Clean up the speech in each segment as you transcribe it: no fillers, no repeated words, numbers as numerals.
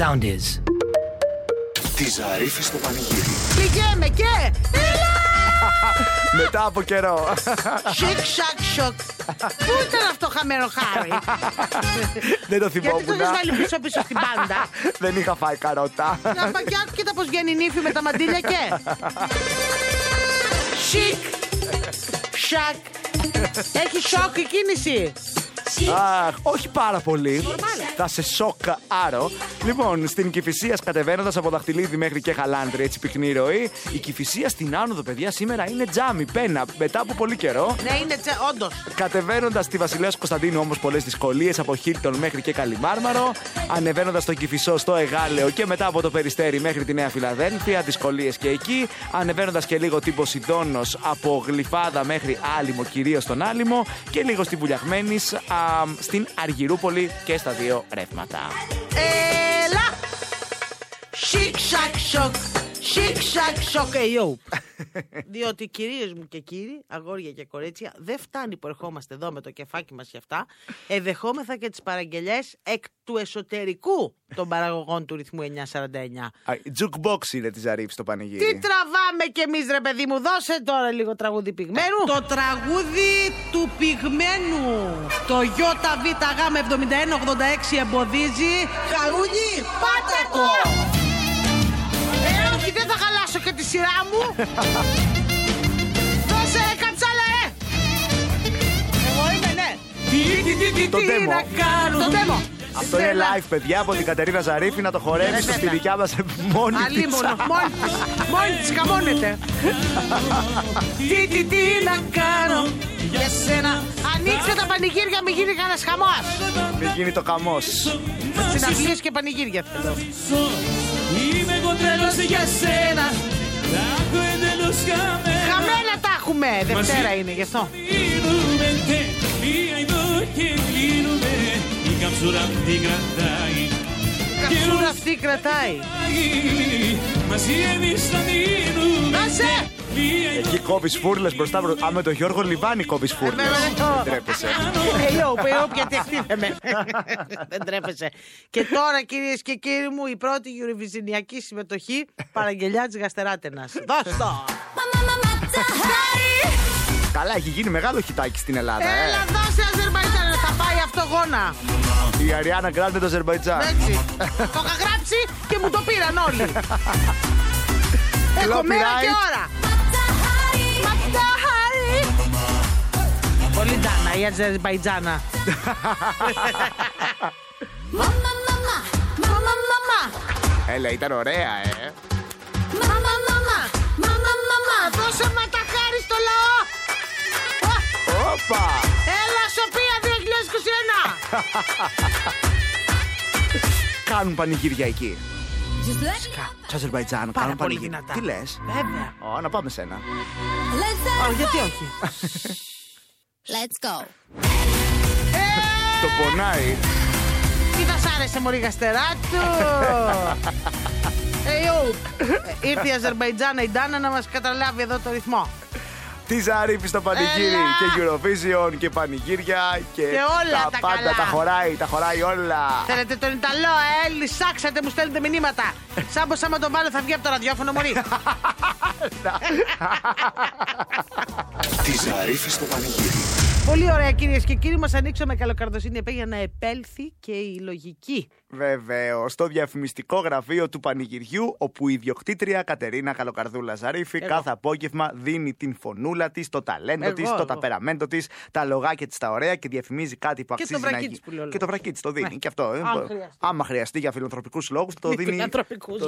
Soundis. Τη Ζαρίφη στο πανηγύρι. Πηγαίνουμε και... Έλα! Μετά από καιρό. Σικ, σακ, σοκ. Πού ήταν αυτό χαμένο Χάρη? Δεν το θυμόμουν. Γιατί το έχεις βάλει πίσω στην πάντα? Δεν είχα φάει καρότα. Να πα και άκου τα πως βγαίνει νύφη με τα μαντήλια και... Σικ, σακ. Έχει σοκ η κίνηση. Αχ, όχι πάρα πολύ. Θα σε σοκάρω. Λοιπόν, στην Κηφισίας κατεβαίνοντας από Δαχτυλίδη μέχρι και Χαλάνδρη, έτσι πυκνή ροή. Η Κηφισία στην άνοδο, παιδιά, σήμερα είναι τζάμι, πένα. Μετά από πολύ καιρό. Ναι, είναι όντως. Κατεβαίνοντας τη Βασιλέας Κωνσταντίνου όμως πολλές δυσκολίες, από Χίλτον μέχρι και Καλιμάρμαρο. Ανεβαίνοντας τον Κηφισό στο Εγάλεο και μετά από το Περιστέρι μέχρι τη Νέα Φιλαδέλφια, δυσκολίες και εκεί. Ανεβαίνοντας και λίγο την Ποσειδώνος από Γλυφάδα μέχρι Άλυμο, κυρίως τον Άλυμο. Και λίγο στην Βουλιαγμένης, στην Αργυρούπολη και στα δύο ρεύματα. Έλα! Σικ, σακ, σοκ! Σικ, σακ, σοκ! Διότι κυρίες μου και κύριοι, αγόρια και κορίτσια, δεν φτάνει που ερχόμαστε εδώ με το κεφάκι μας και αυτά. Εδεχόμεθα και τις παραγγελιές εκ του εσωτερικού των παραγωγών του ρυθμού 949. Jukebox είναι τη Ζαρίφη στο πανηγύρι. Τι τραβάμε κι εμείς, ρε παιδί μου, δώσε τώρα λίγο τραγούδι πυγμένου. Το τραγούδι του πυγμένου. Το ΙΒΓ7186 εμποδίζει. Χαρούνι, πάτε το! Όχι, δεν θα χαλάσω και τη σειρά μου. Δώσε ρε κατσάλα, ρε. Εγώ είμαι, ναι. Τι να κάνω. Το τέμο. Αυτό είναι live, παιδιά, από την Κατερίνα Ζαρίφη, να το χορέψει στη δικιά μας μόνη της. Αλίμονο, μόνη της, καμώνεται. Τι να κάνω για σένα. Ανοίξτε τα πανηγύρια, μην γίνει κανένας χαμός. Μην γίνει το χαμός. Συναυλίες και πανηγύρια. Είμαι εγώ τρελός για σένα. Χαμένα τα έχουμε. Δευτέρα είναι γι' αυτό. Η καψούρα αυτή κρατάει. Η καψούρα αυτή κρατάει. Μαζί εμείς θα μείνουμε. Άσε! Εκεί κόβεις φούρλες μπροστά. Α, με τον Γιώργο Λιβάνη κόβεις φούρλες. Δεν τρέπεσαι. Δεν τρέπεσαι. Και τώρα, κυρίες και κύριοι μου, η πρώτη Eurovisionιακή συμμετοχή, παραγγελιά της Γαστεράτενας. Δώσ' το! Καλά, έχει γίνει μεγάλο χιτάκι στην Ελλάδα. Έλα, δώσε Αζερμπαϊτζάν, θα πάει αυτό γόνα. Η Αριάννα Γκράντε το Αζερμπαϊτζάν. Έτσι. Το είχα γράψει και μου το πήραν όλοι. Έχω μέρα και ώρα. Πολύ ντάνα, η Αζερμπαϊτζάνα. Έλα, ήταν ωραία, Μαμά, δώσε μα τα χάρη στο λαό. Όπα. Έλα, Σοφία 2021. Κάνουν πανηγύρια εκεί. Στο Αζερμπαϊτζάν, κάνουν πανηγύρια. Τι λες? Βέβαια. Να πάμε σένα. Γιατί όχι. Let's go. Το πονάει. Τι θα σ' άρεσε, μωρή Γαστεράτου. Ήρθε η Αζερμπαϊτζάνα η Ντάνα να μας καταλάβει εδώ το ρυθμό. Τη Ζαρίφη στο πανηγύρι και Eurovision και πανηγύρια και όλα τα πάντα. Τα χωράει όλα. Θέλετε τον Ιταλό, λυσάξατε, μου στέλνετε μηνύματα. Σάμπος άμα τον βάλω θα βγει από το ραδιόφωνο, μωρή. Τη Ζαρίφη στο πανηγύρι. Πολύ ωραία, κυρίες και κύριοι, μας ανοίξαμε καλοκαρδοσύνη επέ για να επέλθει και η λογική. Βεβαίως, στο διαφημιστικό γραφείο του πανηγυριού, όπου η ιδιοκτήτρια Κατερίνα Καλοκαρδούλα Ζαρίφη κάθε απόγευμα δίνει την φωνούλα της, το ταλέντο της, το ταπεραμέντο της, τα λογάκια της, τα ωραία και διαφημίζει κάτι που αξίζει να γίνει. Και το βρακί της το δίνει. Ναι. Και αυτό. Άμα χρειαστεί για φιλανθρωπικούς λόγους, το δίνει. Το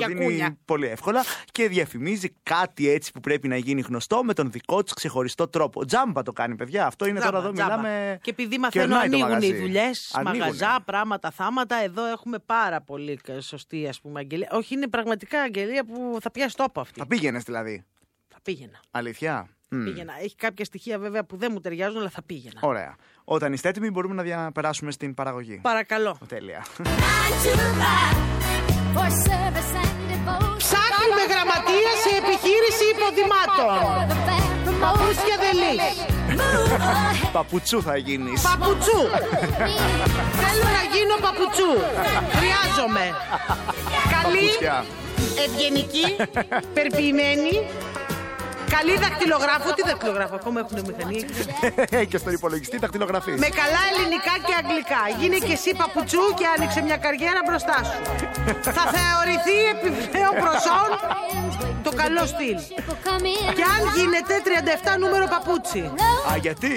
δίνει πολύ εύκολα. Και διαφημίζει κάτι έτσι που πρέπει να γίνει γνωστό με τον δικό της ξεχωριστό τρόπο. Τζάμπα το κάνει, παιδιά. Αυτό είναι τώρα εδώ μιλάμε. Και επειδή μαθαίνω ανοίγουν οι δουλειές, μαγαζά, πράγματα, θάματα, εδώ έχουμε. Πάρα πολύ σωστή, ας πούμε, αγγελία. Όχι, είναι πραγματικά αγγελία που θα πιάσει τόπο αυτή. Θα πήγαινες δηλαδή? Θα πήγαινα. Αλήθεια? Πήγαινα. Έχει κάποια στοιχεία βέβαια που δεν μου ταιριάζουν, αλλά θα πήγαινα. Ωραία. Όταν είστε έτοιμοι μπορούμε να περάσουμε στην παραγωγή. Παρακαλώ. Τέλεια. Ψάχνουμε γραμματεία σε επιχείρηση υποδημάτων. Παπούσια Δελής. Παπουτσού θα γίνεις. Παπουτσού. Θέλω να γίνω παπουτσού. Χρειάζομαι. Καλή, ευγενική, περποιημένη, καλή δακτυλογράφο. Τι δακτυλογράφο, ακόμα έχουν μηχανή. Και στον υπολογιστή δακτυλογραφή. Με καλά ελληνικά και αγγλικά. Γίνε και εσύ παπουτσού και άνοιξε μια καριέρα μπροστά σου. Θα θεωρηθεί επιπλέον προσόν το καλό στυλ. Και αν γίνεται 37 νούμερο παπούτσι. Α, γιατί?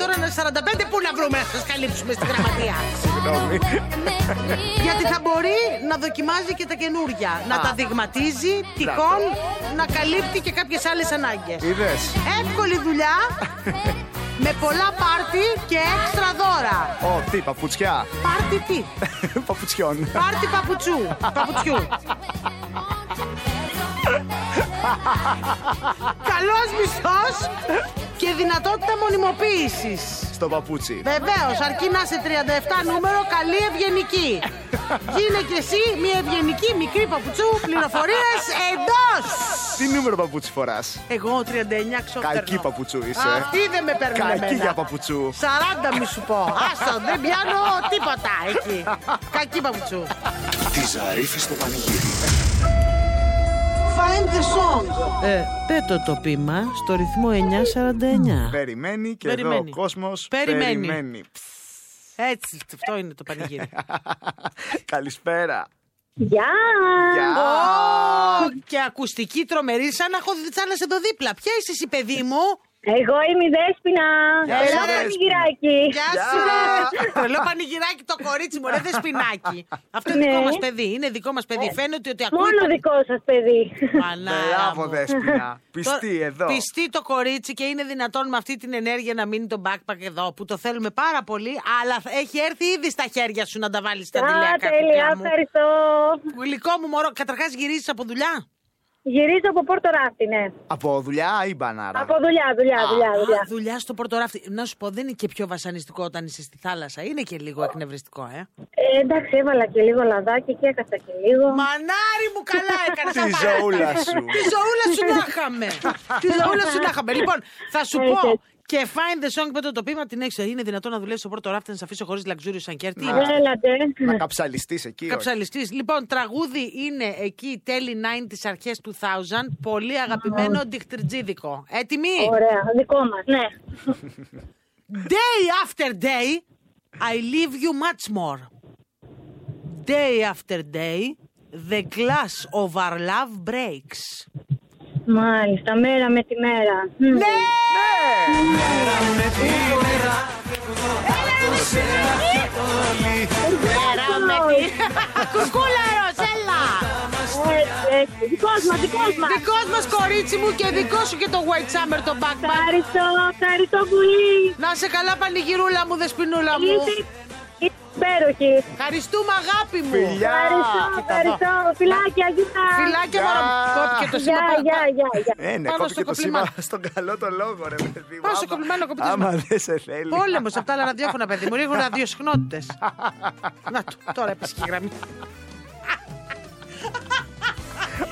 Τώρα είναι 45, πού να βρούμε να σας καλύψουμε στη γραμματεία. Συγγνώμη. Γιατί θα μπορεί να δοκιμάζει και τα καινούργια. Να τα δειγματίζει, τυχόν να καλύπτει και κάποιες άλλες ανάγκες. Είδες. Εύκολη δουλειά. Με πολλά πάρτι και έξτρα δώρα. Τι, παπουτσιά. Πάρτι τι. Παπουτσιών. Πάρτι παπουτσού. Παπουτσιού. Καλός μισθός και δυνατότητα μονιμοποίησης. Στο παπούτσι. Βεβαίως, αρκεί να είσαι 37 νούμερο, καλή ευγενική. Γίνε και εσύ μια ευγενική μικρή παπουτσού, πληροφορίες εντός. Τι νούμερο παπούτσι φοράς? Εγώ 39 ξόπερνω. Κακή παπουτσού είσαι. Αυτή δεν με παίρνει εμένα. Κακή για παπουτσού. 40 μη σου πω. Άστο, δεν πιάνω τίποτα εκεί. Κακή παπουτσού. Τη Ζαρίφη στο πανηγύρι. Πέτω το πείμα στο ρυθμό 949. Περιμένει και εδώ ο κόσμος περιμένει. Έτσι, αυτό είναι το πανηγύρι. Καλησπέρα. Γεια! Και ακουστική τρομερή, σαν να σε εδώ δίπλα. Ποια είσαι εσύ, παιδί μου? Εγώ είμαι η Δέσποινα. Τρελό πανηγυράκι. Γεια σου. Τρελό πανηγυράκι το κορίτσι μου, ρε Δεσποινάκι. Αυτό είναι δικό μας παιδί. Είναι δικό μας παιδί. Φαίνεται ότι ακούει. Μόνο δικό σας παιδί. Μπράβο, Δέσποινα. Πιστή εδώ. Πιστή το κορίτσι και είναι δυνατόν με αυτή την ενέργεια να μείνει το backpack εδώ που το θέλουμε πάρα πολύ. Αλλά έχει έρθει ήδη στα χέρια σου να τα βάλεις στα τηλεακά. Τέλεια, ευχαριστώ. Γλυκό μου μωρό, καταρχάς γυρίζεις από δουλειά? Γυρίζω από Πορτοράφτη, ναι. Από δουλειά ή μπανάρα? Από δουλειά. Δουλειά στο Πορτοράφτη. Να σου πω, δεν είναι και πιο βασανιστικό όταν είσαι στη θάλασσα? Είναι και λίγο εκνευριστικό, εντάξει, έβαλα και λίγο λαδάκι και έκασα και λίγο. Μανάρι μου, καλά έκανες. Τη ζωούλα σου. Τη ζωούλα σου να είχαμε. Τη ζωούλα σου να είχαμε. Λοιπόν, θα σου πω. Και find the song με το πείμα την έξω. Είναι δυνατόν να δουλεύει στο Πορτοράφτη να σε αφήσω χωρίς luxurious σαν κέρτη? Να καψαλιστείς εκεί. Καψαλιστείς. Λοιπόν, τραγούδι είναι εκεί τέλη 90 τις αρχές του 2000. Πολύ αγαπημένο ντιχτριτζίδικο. Έτοιμοι? Ωραία, δικό μας, ναι. Day after day, I leave you much more. Day after day, the glass of our love breaks. Μάλιστα, μέρα με τη μέρα. Ναι! Μέρα με τη μέρα. Μέρα με τη μέρα. Κουκούλαρος, έλα! Δικός μας, δικός μας. Δικός μας, κορίτσι μου, και δικό σου και το White Summer, το backpack. Ευχαριστώ, ευχαριστώ πολύ. Να σε καλά, πανηγυρούλα μου, Δεσποινούλα μου. Υπέροχη. Ευχαριστούμε, αγάπη μου. Φιλιά. Ευχαριστώ. Φιλάκια, γεια. Φιλάκια, γεια. Κόψε και το σήμα στον καλό το λόγο, ρε παιδί μου. Πόσο κομπλιμένο κοπητής. Άμα δεν σε θέλει. Πόλεμος από τα άλλα ραδιόφωνα, παιδί μου. Ρίχνουν ραδιοσυχνότητες. Να τώρα έπεσε και γραμμή.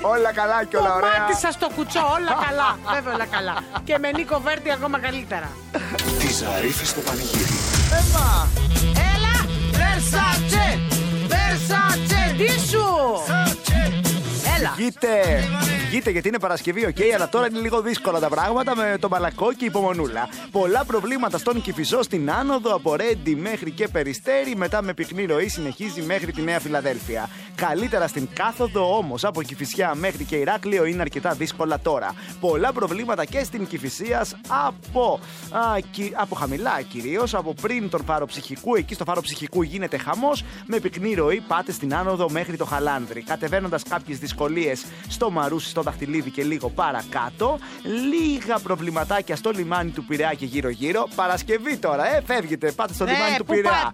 Όλα καλά και όλα ωραία. Το μάτι σας το κουτσό, όλα καλά. Βέβαια όλα καλά. Και με Νίκο Βέρντι ακόμα καλύτερα. Τη Ζαρίφη στο πανηγύρι. Versace, Versace, δίσου! Έλα! Γείτε, γιατί είναι Παρασκευή, οκ, αλλά τώρα είναι λίγο δύσκολα τα πράγματα με το μαλακό και η υπομονούλα. Πολλά προβλήματα στον Κηφισό στην άνοδο, από Ρέντι μέχρι και Περιστέρι, μετά με πυκνή ροή συνεχίζει μέχρι τη Νέα Φιλαδέλφια. Καλύτερα στην κάθοδο, όμως από Κηφισιά μέχρι και Ηράκλειο είναι αρκετά δύσκολα τώρα. Πολλά προβλήματα και στην Κηφισίας από χαμηλά κυρίως, από πριν τον Φάρο Ψυχικού. Εκεί στο Φάρο Ψυχικού γίνεται χαμός, με πυκνή ροή πάτε στην άνοδο μέχρι το Χαλάνδρι. Κατεβαίνοντας κάποιες δυσκολίες στο Μαρούσι, στο Δαχτυλίδι και λίγο παρακάτω. Λίγα προβληματάκια στο λιμάνι του Πειραιά και γύρω-γύρω. Παρασκευή τώρα, φεύγετε, πάτε στο λιμάνι του Πειραιά.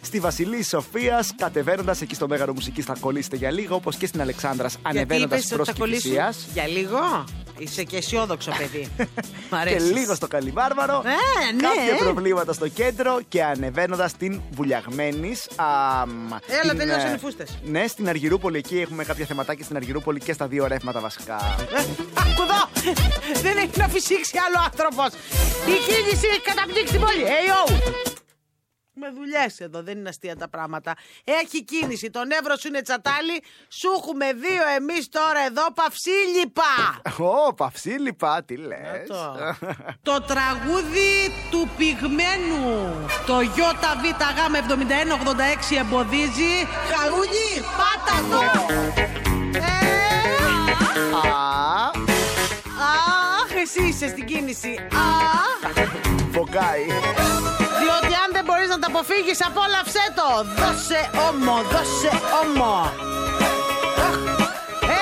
Στη Βασιλή Σοφίας, κατεβαίνοντας εκεί στο Μέγαρο Μουσικής θα κολλήσετε για λίγο, όπως και στην Αλεξάνδρας ανεβαίνοντας προς Κηφισίας. Για λίγο. Είσαι και αισιόδοξο παιδί. Μ' αρέσει. Και λίγο στο Καλιμάρμαρο. Ναι. Κάποια προβλήματα στο κέντρο και ανεβαίνοντας την Βουλιαγμένης. Έλα, τελειώσαν οι φούστες. Ναι, στην Αργυρούπολη εκεί έχουμε κάποια θεματάκια στην Αργυρούπολη και στα δύο ρεύματα βασικά. Ακουδώ! Δεν έχει να φυσήξει άλλο άνθρωπος. Η κίνηση έχει καταπνίξει την πόλη. Με δουλειές εδώ, δεν είναι αστεία τα πράγματα. Έχει κίνηση, τον εύρο σου είναι τσατάλι. Σου έχουμε δύο εμείς τώρα εδώ παυσίλιπα. Παυσίλιπα, τι λες? Το τραγούδι του πυγμένου. Το ΙΒΓ7186 εμποδίζει. Χαρούνι, πάτα το! Αχ, εσύ είσαι στην κίνηση. Φωκάει. Διότι αν δεν μπορείς να τα αποφύγεις, απόλαυσέ το. Δώσε όμο, δώσε όμο.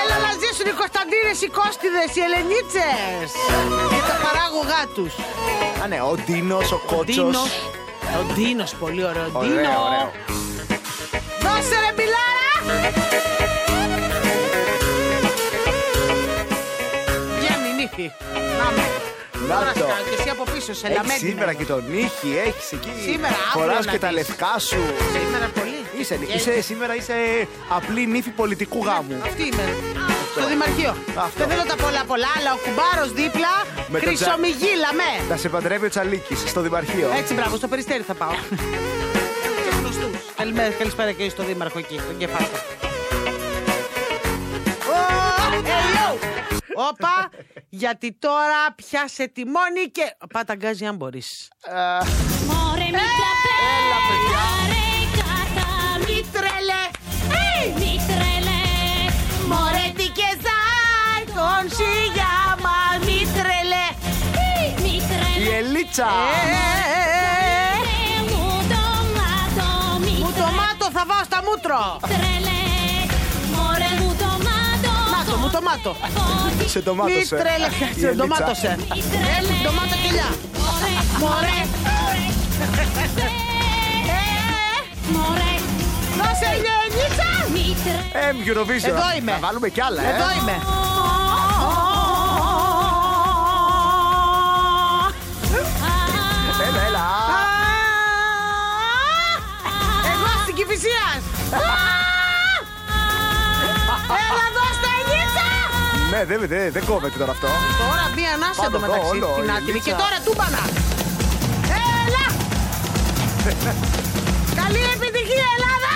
Έλα να ζήσουν οι Κωνσταντίνες, οι Κώστιδες, οι Ελενίτσες και τα παράγωγά τους. Α ναι, ο Ντίνος, ο Κότσος. Ο Ντίνος, πολύ ωραίο. Ωραίο. Δώσε ρε μπιλάρα. Γέμι νύχη. Και εσύ από πίσω σε λαμένει. Σήμερα και τον νύχι, έχεις εκεί. Σήμερα φοράς και τα λευκά σου. Σήμερα πολύ. Σήμερα είσαι απλή νύφη πολιτικού γάμου. Αυτή είμαι. Στο Δημαρχείο. Δεν θέλω τα πολλά, αλλά ο κουμπάρος δίπλα. Χρυσομυγίλα με. Θα σε παντρεύει ο Τσαλίκης στο Δημαρχείο. Έτσι, μπράβο, στο Περιστέρι θα πάω. Και γνωστούς. Καλησπέρα και στο Δήμαρχο εκεί, τον Κεφάλτο. Όπα, γιατί τώρα πιάσε τιμόνι και... Πάτα γκάζι αν μπορείς. Έλα παιδιά. Μη τρελε. Μη τρελε. Μωρέ τι και ζάει τον σιγάμα. Μη τρελε. Μη τρελε. Η Ελίτσα. Μου το μάτο θα βάω στα μούτρο. Τομάτο. Σε τομάτωσε. Μη τρέλε, τομάτωσε. Τομάτα κελιά. Μωρέ. Μωρέ. Δώσε Eurovision. Εδώ είμαι. Θα βάλουμε κι άλλα. Εδώ είμαι. Έλα. Εγώ στην Κηφισίας. Έλα εδώ. Ναι, δεν κόβεται τώρα αυτό. Τώρα μία ανάσα εδώ μεταξύ την άτιμη. Και τώρα τούμπανα. Έλα! Καλή επιτυχία, Ελλάδα!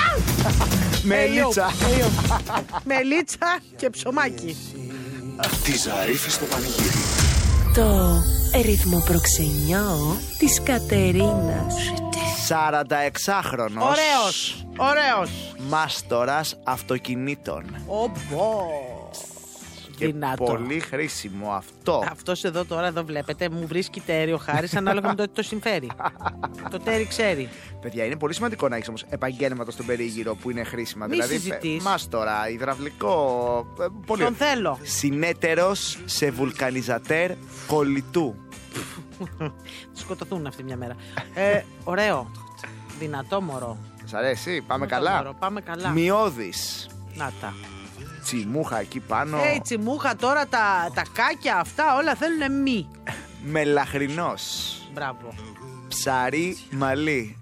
Μελίτσα και ψωμάκι. Τη Ζαρίφη στο πανηγύρι. Το ρυθμοπροξενιό της Κατερίνας. 46χρονος. Ωραίος. Μάστορας αυτοκινήτων. Δυνάτο. Πολύ χρήσιμο αυτό. Αυτός εδώ τώρα εδώ βλέπετε μου βρίσκει τέρι ο Χάρης ανάλογα με το ότι το συμφέρει. Το τέρι ξέρει. Παιδιά, είναι πολύ σημαντικό να έχεις όμως επαγγέλματα στον περίγυρο που είναι χρήσιμα. Δηλαδή μάστορα, υδραυλικό. Πολύ. Τον θέλω. Συνέτερος σε βουλκανιζατέρ κολλητού. Σκοτωθούν αυτή μια μέρα. Ωραίο. Δυνατό μωρό. Σας αρέσει, πάμε καλά. Μειώδης. Να τα. Τσιμούχα εκεί πάνω. Η τσιμούχα τώρα τα κάκια αυτά όλα θέλουν μη. Μελαχρινός. Μπράβο. Ψαρί μαλλί.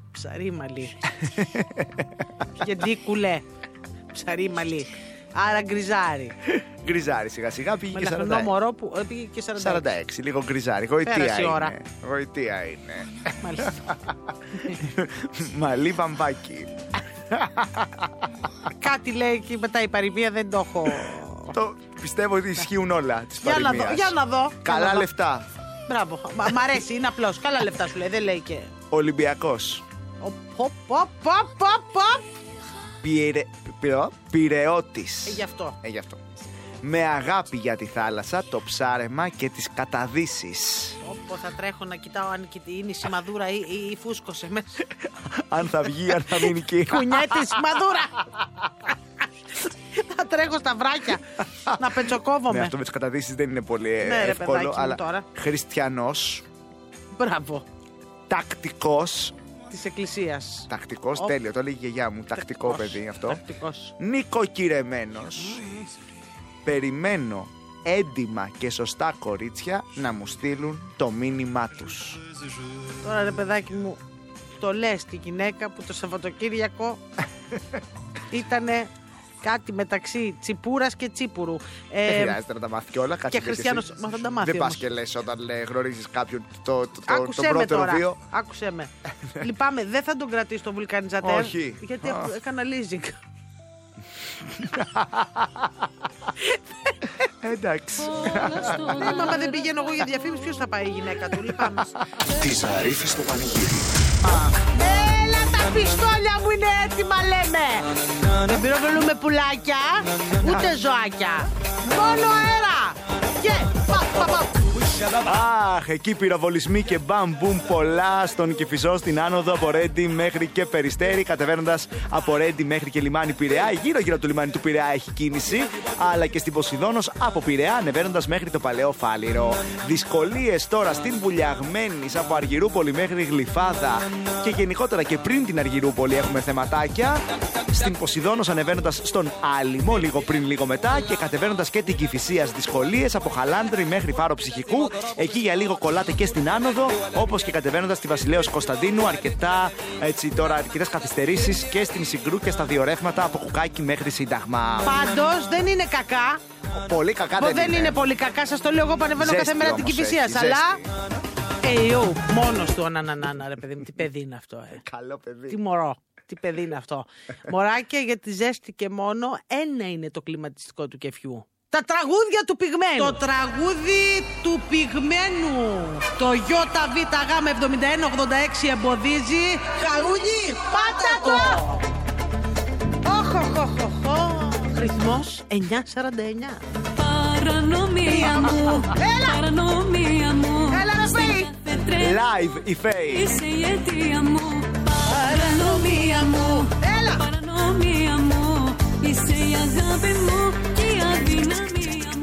Γιατί κουλέ. Ψαρί μαλλί. Άρα γκριζάρι. Γκριζάρι σιγά σιγά πήγε και 46. Μελαχρινό μωρό που πήγε και 46. 46, λίγο γκριζάρι. Γοητεία είναι. Μάλιστα. Μαλλί βαμβάκι. Κάτι λέει και μετά η παροιμία δεν το έχω. Πιστεύω ότι ισχύουν όλα τις παροιμίες. Για να δω. Καλά λεφτά. Μπράβο. Μ' αρέσει, είναι απλός. Καλά λεφτά σου λέει, δεν λέει και. Ολυμπιακός. Πειραιώτης. Γι' αυτό. Με αγάπη για τη θάλασσα, το ψάρεμα και τις καταδύσεις. Όπως θα τρέχω να κοιτάω αν είναι η σημαδούρα ή φούσκωσε μέσα. Αν θα βγει, αν θα μείνει εκεί. Κουνιέται η σημαδούρα. Θα τρέχω στα βράκια να πετσοκόβομαι. Αυτό με τις καταδύσεις δεν είναι πολύ εύκολο. Αλλά χριστιανός. Μπράβο. Τακτικός. Της εκκλησίας. Τακτικός, τέλειο. Το λέει η γιαγιά μου. Τακτικό παιδί αυτό. Νοικοκυρεμένος. Περιμένω έντιμα και σωστά κορίτσια να μου στείλουν το μήνυμά τους. Τώρα ρε παιδάκι μου, το λες τη γυναίκα που το Σαββατοκύριακο ήτανε κάτι μεταξύ τσιπούρας και τσίπουρου. Δεν χρειάζεται να τα μάθει κιόλα. Και χριστιανός, μα δεν τα μάθει. Δεν πας και λες όταν γνωρίζεις κάποιον το πρώτο βίο. Άκουσέ με. Λυπάμαι, δεν θα τον κρατήσει τον βουλκανιζατέρ. Όχι. Γιατί έκανα leasing. Εντάξει. Ναι, μα δεν πηγαίνω εγώ για διαφήμιση, ποιος θα πάει η γυναίκα του. Λυπάμαι. Τη Ζαρίφη στο πανηγύρι. Έλα, τα πιστόλια μου είναι έτοιμα, λέμε. Δεν πυροβολούμε πουλάκια, ούτε ζωάκια. Μόνο αέρα. Και αχ, εκεί πυροβολισμοί και μπαμ-μπουμ πολλά στον Κηφισό, στην άνοδο από Ρέντι μέχρι και Περιστέρι, κατεβαίνοντας από Ρέντι μέχρι και λιμάνι Πειραιά. Γύρω-γύρω του λιμάνι του Πειραιά έχει κίνηση, αλλά και στην Ποσειδώνος από Πειραιά, ανεβαίνοντας μέχρι το Παλαιό Φάληρο. Δυσκολίες τώρα στην Βουλιαγμένης από Αργυρούπολη μέχρι Γλυφάδα και γενικότερα και πριν την Αργυρούπολη έχουμε θεματάκια. Στην Ποσειδώνος ανεβαίνοντας στον Άλυμο, λίγο πριν, λίγο μετά, και κατεβαίνοντας και την Κηφισίας δυσκολίες από Χαλάνδρη μέχρι Φάρο Ψυχικού. Εκεί για λίγο κολλάτε και στην άνοδο, όπως και κατεβαίνοντας στη Βασιλέως Κωνσταντίνου, αρκετές καθυστερήσεις και στην Συγκρού και στα διορεύματα από Κουκάκι μέχρι Σύνταγμα. Πάντως δεν είναι κακά. Πολύ κακά δεν είναι πολύ κακά, σας το λέω εγώ, πανεβαίνω κάθε μέρα την Κηφισία, αλλά. Μόνος του, ανανανάνα, ρε παιδί μου, τι παιδί είναι αυτό, Καλό παιδί. Τι μωρό. Τι παιδί είναι αυτό. Μωράκια, για τη ζέστη και μόνο, ένα είναι το κλιματιστικό του κεφιού. Τα τραγούδια του Πυγμένου. Το τραγούδι του Πυγμένου. Το ΙΒΓ7186 εμποδίζει. Χαρούνι, πάτα το! Οχοχοχοχο. Ρυθμός 949. Παρανομία μου. Έλα! Παρανομία μου. Έλα να πει. Live η Φέη. Είσαι η αιτία μου. Παρανομία μου, έλα! Παρανομία μου, είσαι η αγάπη μου και η αδυναμία μου.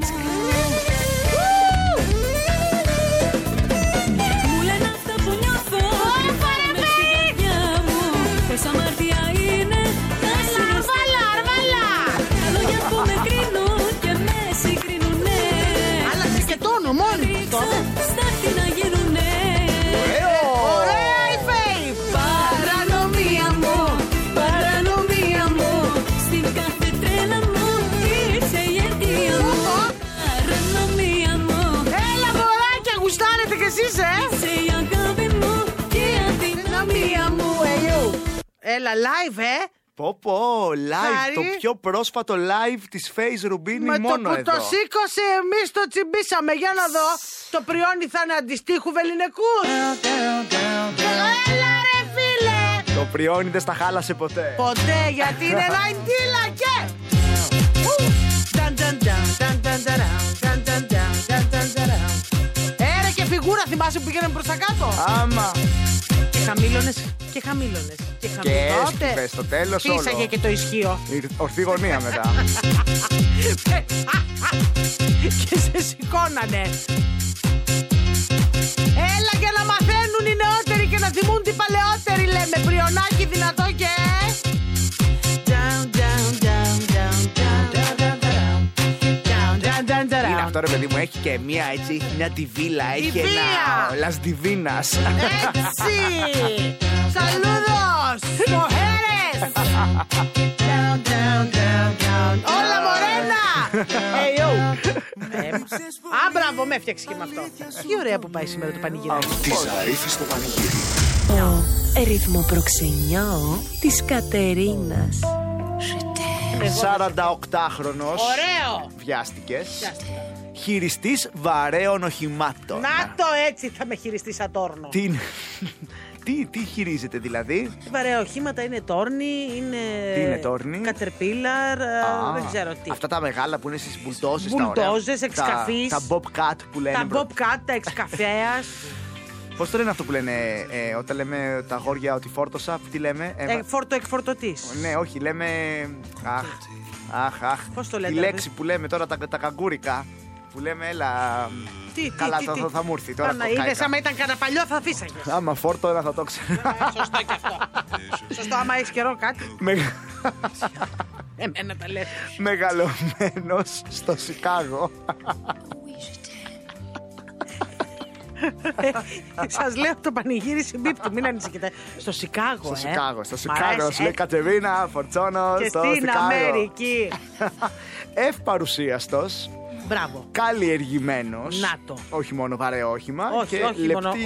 Μου λένε αυτά που νιώθω, ωραία με στην καρδιά μου. Πως αμαρτία είναι, τα συναισθήματα. Αρβαλά! Λόγια που με κρίνουν και με συγκρίνουνε. Άλλαξε και το όνομα μου. Έλα, live, Πω, live, Χάρη. Το πιο πρόσφατο live της Face Ρουμπίνη με μόνο εδώ. Με το που το σήκωσε εμείς το τσιμπήσαμε, για να δω. Το πριόνι θα είναι αντιστοίχου βεληνικούς. Έλα ρε φίλε. Το πριόνι δεν στα χάλασε ποτέ. Ποτέ, γιατί είναι ένα ντύλα και έρε και φιγούρα, θυμάσαι που πηγαίναμε προς τα κάτω. Άμα. Και χαμήλωνες. Και έσκυβε στο τέλος όλο. Φύσαγε και το ισχύο. Ορθή γωνία μετά. Και σε σηκώνανε. Έλα για να μαθαίνουν οι νεότεροι και να θυμούν την παλαιότερη, λέμε. Πριονάκι δυνατό και είναι αυτό, ρε παιδί μου, έχει και μια τιβίλα, έχει ένα λασδιβίνας. Έτσι! Σαλούδος! Μοχέρες! Όλα μωρένα! Άμπραβο, με έφτιαξε και με αυτό. Τι ωραία που πάει σήμερα το πανηγυράκι. Τη Ζαρίφη στο πανηγύρι. Το ρυθμό προξενιάω της Κατερίνας. 48χρονος βιάστηκες. Χειριστής βαρέων οχημάτων. Να το, έτσι θα με χειριστεί σαν τόρνο. Τι χειρίζεται δηλαδή? Βαρέα οχήματα είναι τόρνη, είναι κατερπίλαρ, δεν ξέρω τι. Αυτά τα μεγάλα που είναι στις μπουλτόζες. Μπουλτόζες, εξκαφής. Τα bobcat που λένε. Τα bobcat, τα εξκαφέας. Πώς το λένε αυτό που λένε όταν λέμε τα αγόρια ότι φόρτωσα, τι λέμε? Εκφορτωτής. Ναι, όχι, λέμε. Αχ. Πώς το λέτε? Η λέξη που λέμε τώρα τα καγκούρικα. Που λέμε, έλα. Τι, καλά, τι. Θα μου έρθει τώρα. Αν είδες, άμα ήταν καναπαλιό θα αφήσαγες. Άμα φόρτωνα θα το ξέρω. Σωστό και αυτό. Σωστό, άμα έχεις καιρό κάτι. Εμένα τα λέτε. Μεγαλωμένος στο Σικάγο. Σας λέω το πανηγύρι συμπίπτει, μην ανησυχείτε. Στο Σικάγο. Στο Σικάγο, στο Σικάγο. Λέει Κατερίνα, Φορτσόνο, στο Σικάγο. Και στην Αμερική. Ευπαρουσίαστος. Μπράβο. Καλλιεργημένος. Να το. Όχι μόνο βαρέο όχημα.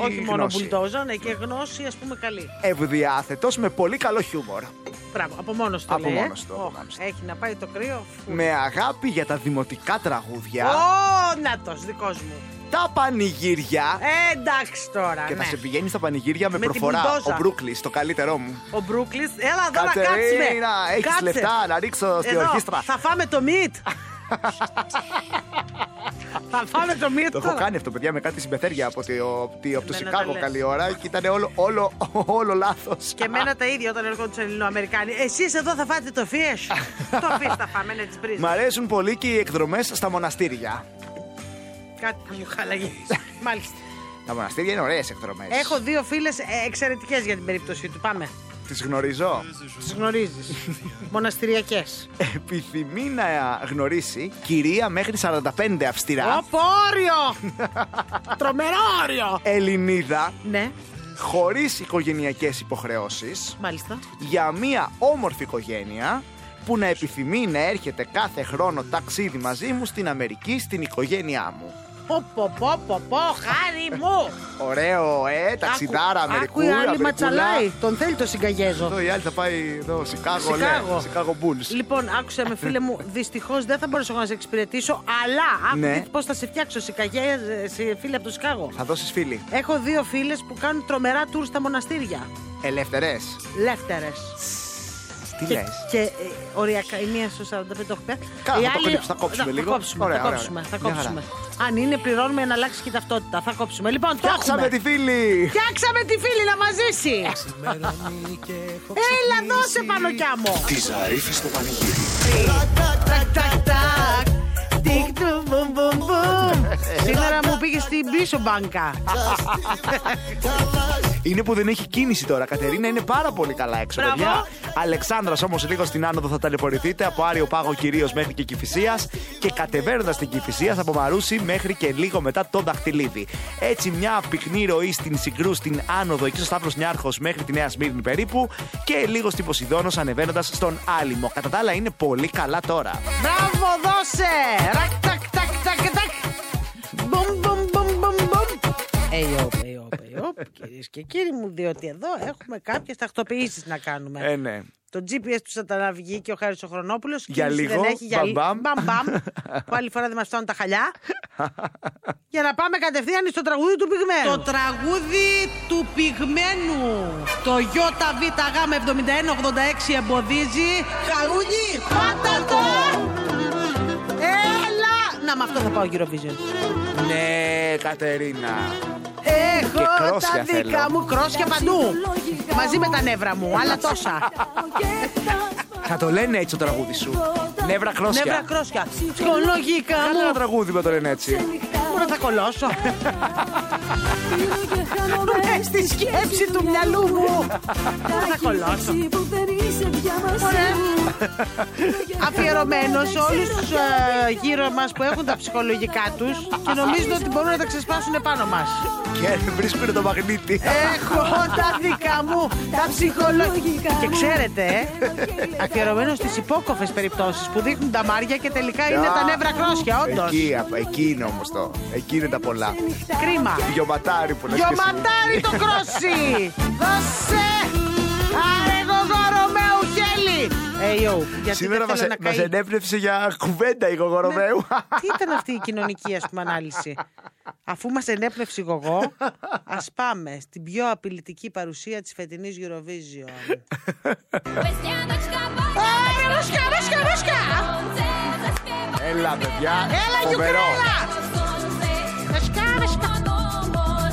Όχι μόνο μπουλντόζαν, και γνώση, ας πούμε, καλή. Ευδιάθετος με πολύ καλό χιούμορ. Μπράβο, από μόνος του. Έχει να πάει το κρύο. Με αγάπη για τα δημοτικά τραγούδια. Ω, νάτος, δικός μου. Τα πανηγύρια. Εντάξει τώρα. Και ναι, θα σε πηγαίνει στα πανηγύρια με προφορά. Ο Μπρούκλης, το καλύτερό μου. Ο Μπρούκλης, έλα εδώ Κατερίνα, να κάτσουμε. Κατερίνα, έχεις λεφτά να ρίξω στην ορχήστρα. Θα φάμε το meat. Θα φάμε το meat. Το έχω κάνει αυτό, παιδιά, με κάτι συμπεθέρια από το Σικάγο καλή ώρα. Και ήταν όλο λάθος. Και εμένα τα ίδια όταν έρχονται τους Ελληνοαμερικάνοι. Εσείς εδώ θα φάτε το fish. Το fish θα φάμε, είναι της πρίζας. Μ' αρέσουν πολύ και οι εκδρομές στα μοναστήρια. Κάτι θα μου χάλαγε. Μάλιστα. Τα μοναστήρια είναι ωραίες εκδρομές. Έχω δύο φίλες εξαιρετικές για την περίπτωση του. Πάμε. Τις γνωρίζω. Τις γνωρίζεις. Μοναστηριακές. Επιθυμεί να γνωρίσει κυρία μέχρι 45 αυστηρά. Όπο όριο! Τρομερό όριο! Ελληνίδα. Ναι. Χωρίς οικογενειακές υποχρεώσεις. Μάλιστα. Για μια όμορφη οικογένεια. Που να επιθυμεί να έρχεται κάθε χρόνο ταξίδι μαζί μου στην Αμερική, στην οικογένειά μου. Πω, Χάρη μου! Ωραίο, ταξιδάρα Αμερικού. Ακούει άλλη ματσαλάι, τον θέλει το Σικαγέζο. Εδώ η άλλη θα πάει εδώ, Σικάγο Μπούλς. Λοιπόν, άκουσα με, φίλε μου, δυστυχώς δεν θα μπορέσω να σε εξυπηρετήσω, αλλά άκουσε πώς θα σε φτιάξω, φίλε από το Σικάγο. Θα δώσεις φίλη. Έχω δύο φίλες που κάνουν τρομερά τουρ στα μοναστήρια. Ελεύθερες. Και οριακά η μία στους 45 το έχω πέρα. Θα κόψουμε λίγο. Αν είναι πληρώνουμε να αλλάξει και η ταυτότητα. Θα κόψουμε. Λοιπόν, φτιάξαμε τη φίλη. Να μας ζήσει. Έλα δώσε πανοκιά μου. Τη Ζαρίφη στο πανηγύρι. Σήμερα μου πήγε στην πίσω μπάνκα. Είναι που δεν έχει κίνηση τώρα, Κατερίνα. Είναι πάρα πολύ καλά έξω, παιδιά. Αλεξάνδρας όμως λίγο στην άνοδο θα ταλαιπωρηθείτε. Από Άριο Πάγο κυρίως μέχρι και Κηφισίας. Και κατεβαίνοντας την Κηφισίας από Μαρούσι μέχρι και λίγο μετά το Δαχτυλίδι. Έτσι μια πυκνή ροή στην Συγκρού, στην άνοδο εκεί στο Σταύρος Νιάρχος μέχρι τη Νέα Σμύρνη περίπου. Και λίγο στην Ποσειδώνος ανεβαίνοντας στον Άλυμο. Κατά τα άλλα είναι πολύ καλά τώρα. Μπράβο, δώσε! Ρακ, τακ, τακ, τακ, τακ. Μπουμ, μπουμ, μπουμ, μπουμ, μπουμ. Κυρίες και κύριοι μου, διότι εδώ έχουμε κάποιες τακτοποιήσεις να κάνουμε. Ναι. Το GPS του Σατανά βγήκε και ο Χάρης ο Χρονόπουλος. Για λίγο, μπαμπαμ. Πάλι φορά δεν μας φτάνουν τα χαλιά. Για να πάμε κατευθείαν στο τραγούδι του πυγμένου. Το τραγούδι του πυγμένου. Το ΙΒΓ7186 εμποδίζει. Χαρούνι, πάτα το! Έλα! Να, με αυτό θα πάω Eurovision. Ναι, Κατερίνα. Έχω τα δικά μου κρόσια παντού. Μαζί με τα νεύρα μου, αλλά τόσα. Θα το λένε έτσι το τραγούδι σου. Νεύρα κρόσια. Ψυχολογικά μου. Κάνε ένα τραγούδι που το λένε έτσι. Μπορώ να τα κολλώσω. Ρε στη σκέψη του μυαλού μου. Μπορώ να τα κολλώσω. Αφιερωμένο σε όλους τους γύρω μας που έχουν τα ψυχολογικά τους και νομίζουν ότι μπορούν να τα ξεσπάσουν επάνω μας. Και βρίσκουν το μαγνήτη. Έχω τα δικά μου τα ψυχολογικά. Και ξέρετε, αφιερωμένο στις υπόκοφες περιπτώσεις που δείχνουν τα μάρια και τελικά είναι τα νεύρα κρόσια, όντως. Εκεί είναι όμως το. Εκεί είναι τα πολλά. Κρίμα. Γιωματάρι που λες και εσύ. Γιωματάρι το κρόσι. Δώσε. Αρεγωγόρο με ουγέλη. Σήμερα μας ενέπνευσε για κουβέντα η Γογορομέου. Τι ήταν αυτή η κοινωνική, ας πούμε, ανάλυση. Αφού μας ενέπνευσε η Γογό, ας πάμε στην πιο απειλητική παρουσία της φετινής Eurovision. Μουσκα! Έλα, παιδιά, φοβερό.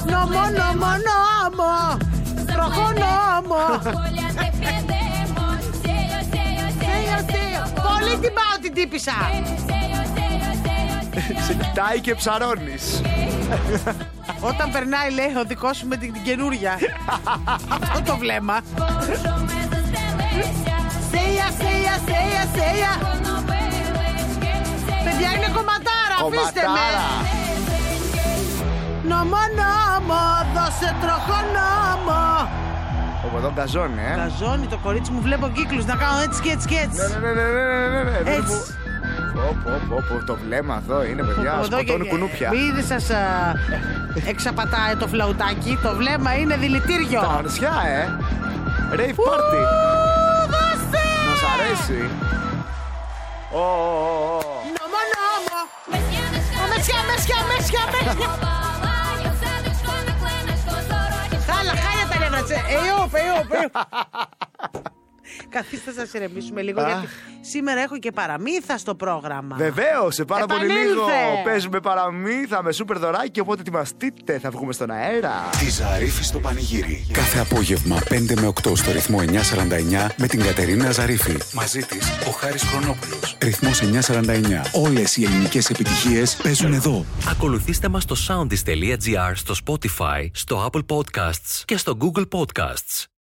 Νομό. Τροχό νόμο. Πολύ την πάω την τύπησα. Σε κοιτάει και ψαρώνεις. Όταν περνάει λέει ο δικός σου με την καινούρια. Αυτό το βλέμμα. Σέια. Παιδιά, είναι κομματάρα, αφήστε με. Νόμο, δώσε τροχονόμο. Εδώ γκαζώνει, Γκαζώνει το κορίτσι μου, βλέπω κύκλους να κάνω έτσι και έτσι και έτσι. Ναι. Έτσι. Όπου το βλέμμα εδώ είναι, παιδιά, σκοτώνει κουνούπια. Ήδη σας εξαπατάει το φλαουτάκι, το βλέμμα είναι δηλητήριο. Τα αρσιά, Rave party. Δώσε! Να σ' αρέσει. Νόμο. Μεσιά. Καθίστε να σας ηρεμήσουμε λίγο, γιατί σήμερα έχω και παραμύθα στο πρόγραμμα. Βεβαίως, σε πάρα πολύ λίγο παίζουμε παραμύθα με σούπερ δωράκι, οπότε ετοιμαστείτε, θα βγούμε στον αέρα. Τη Ζαρίφη στο πανηγύρι. Κάθε απόγευμα 5 με 8 στο ρυθμό 949 με την Κατερίνα Ζαρίφη. Μαζί της ο Χάρης Χρονόπουλος. Ρυθμός 949. Όλες οι ελληνικές επιτυχίες παίζουν εδώ. Ακολουθήστε μας στο soundis.gr, στο Spotify, στο Apple Podcasts και στο Google Podcasts.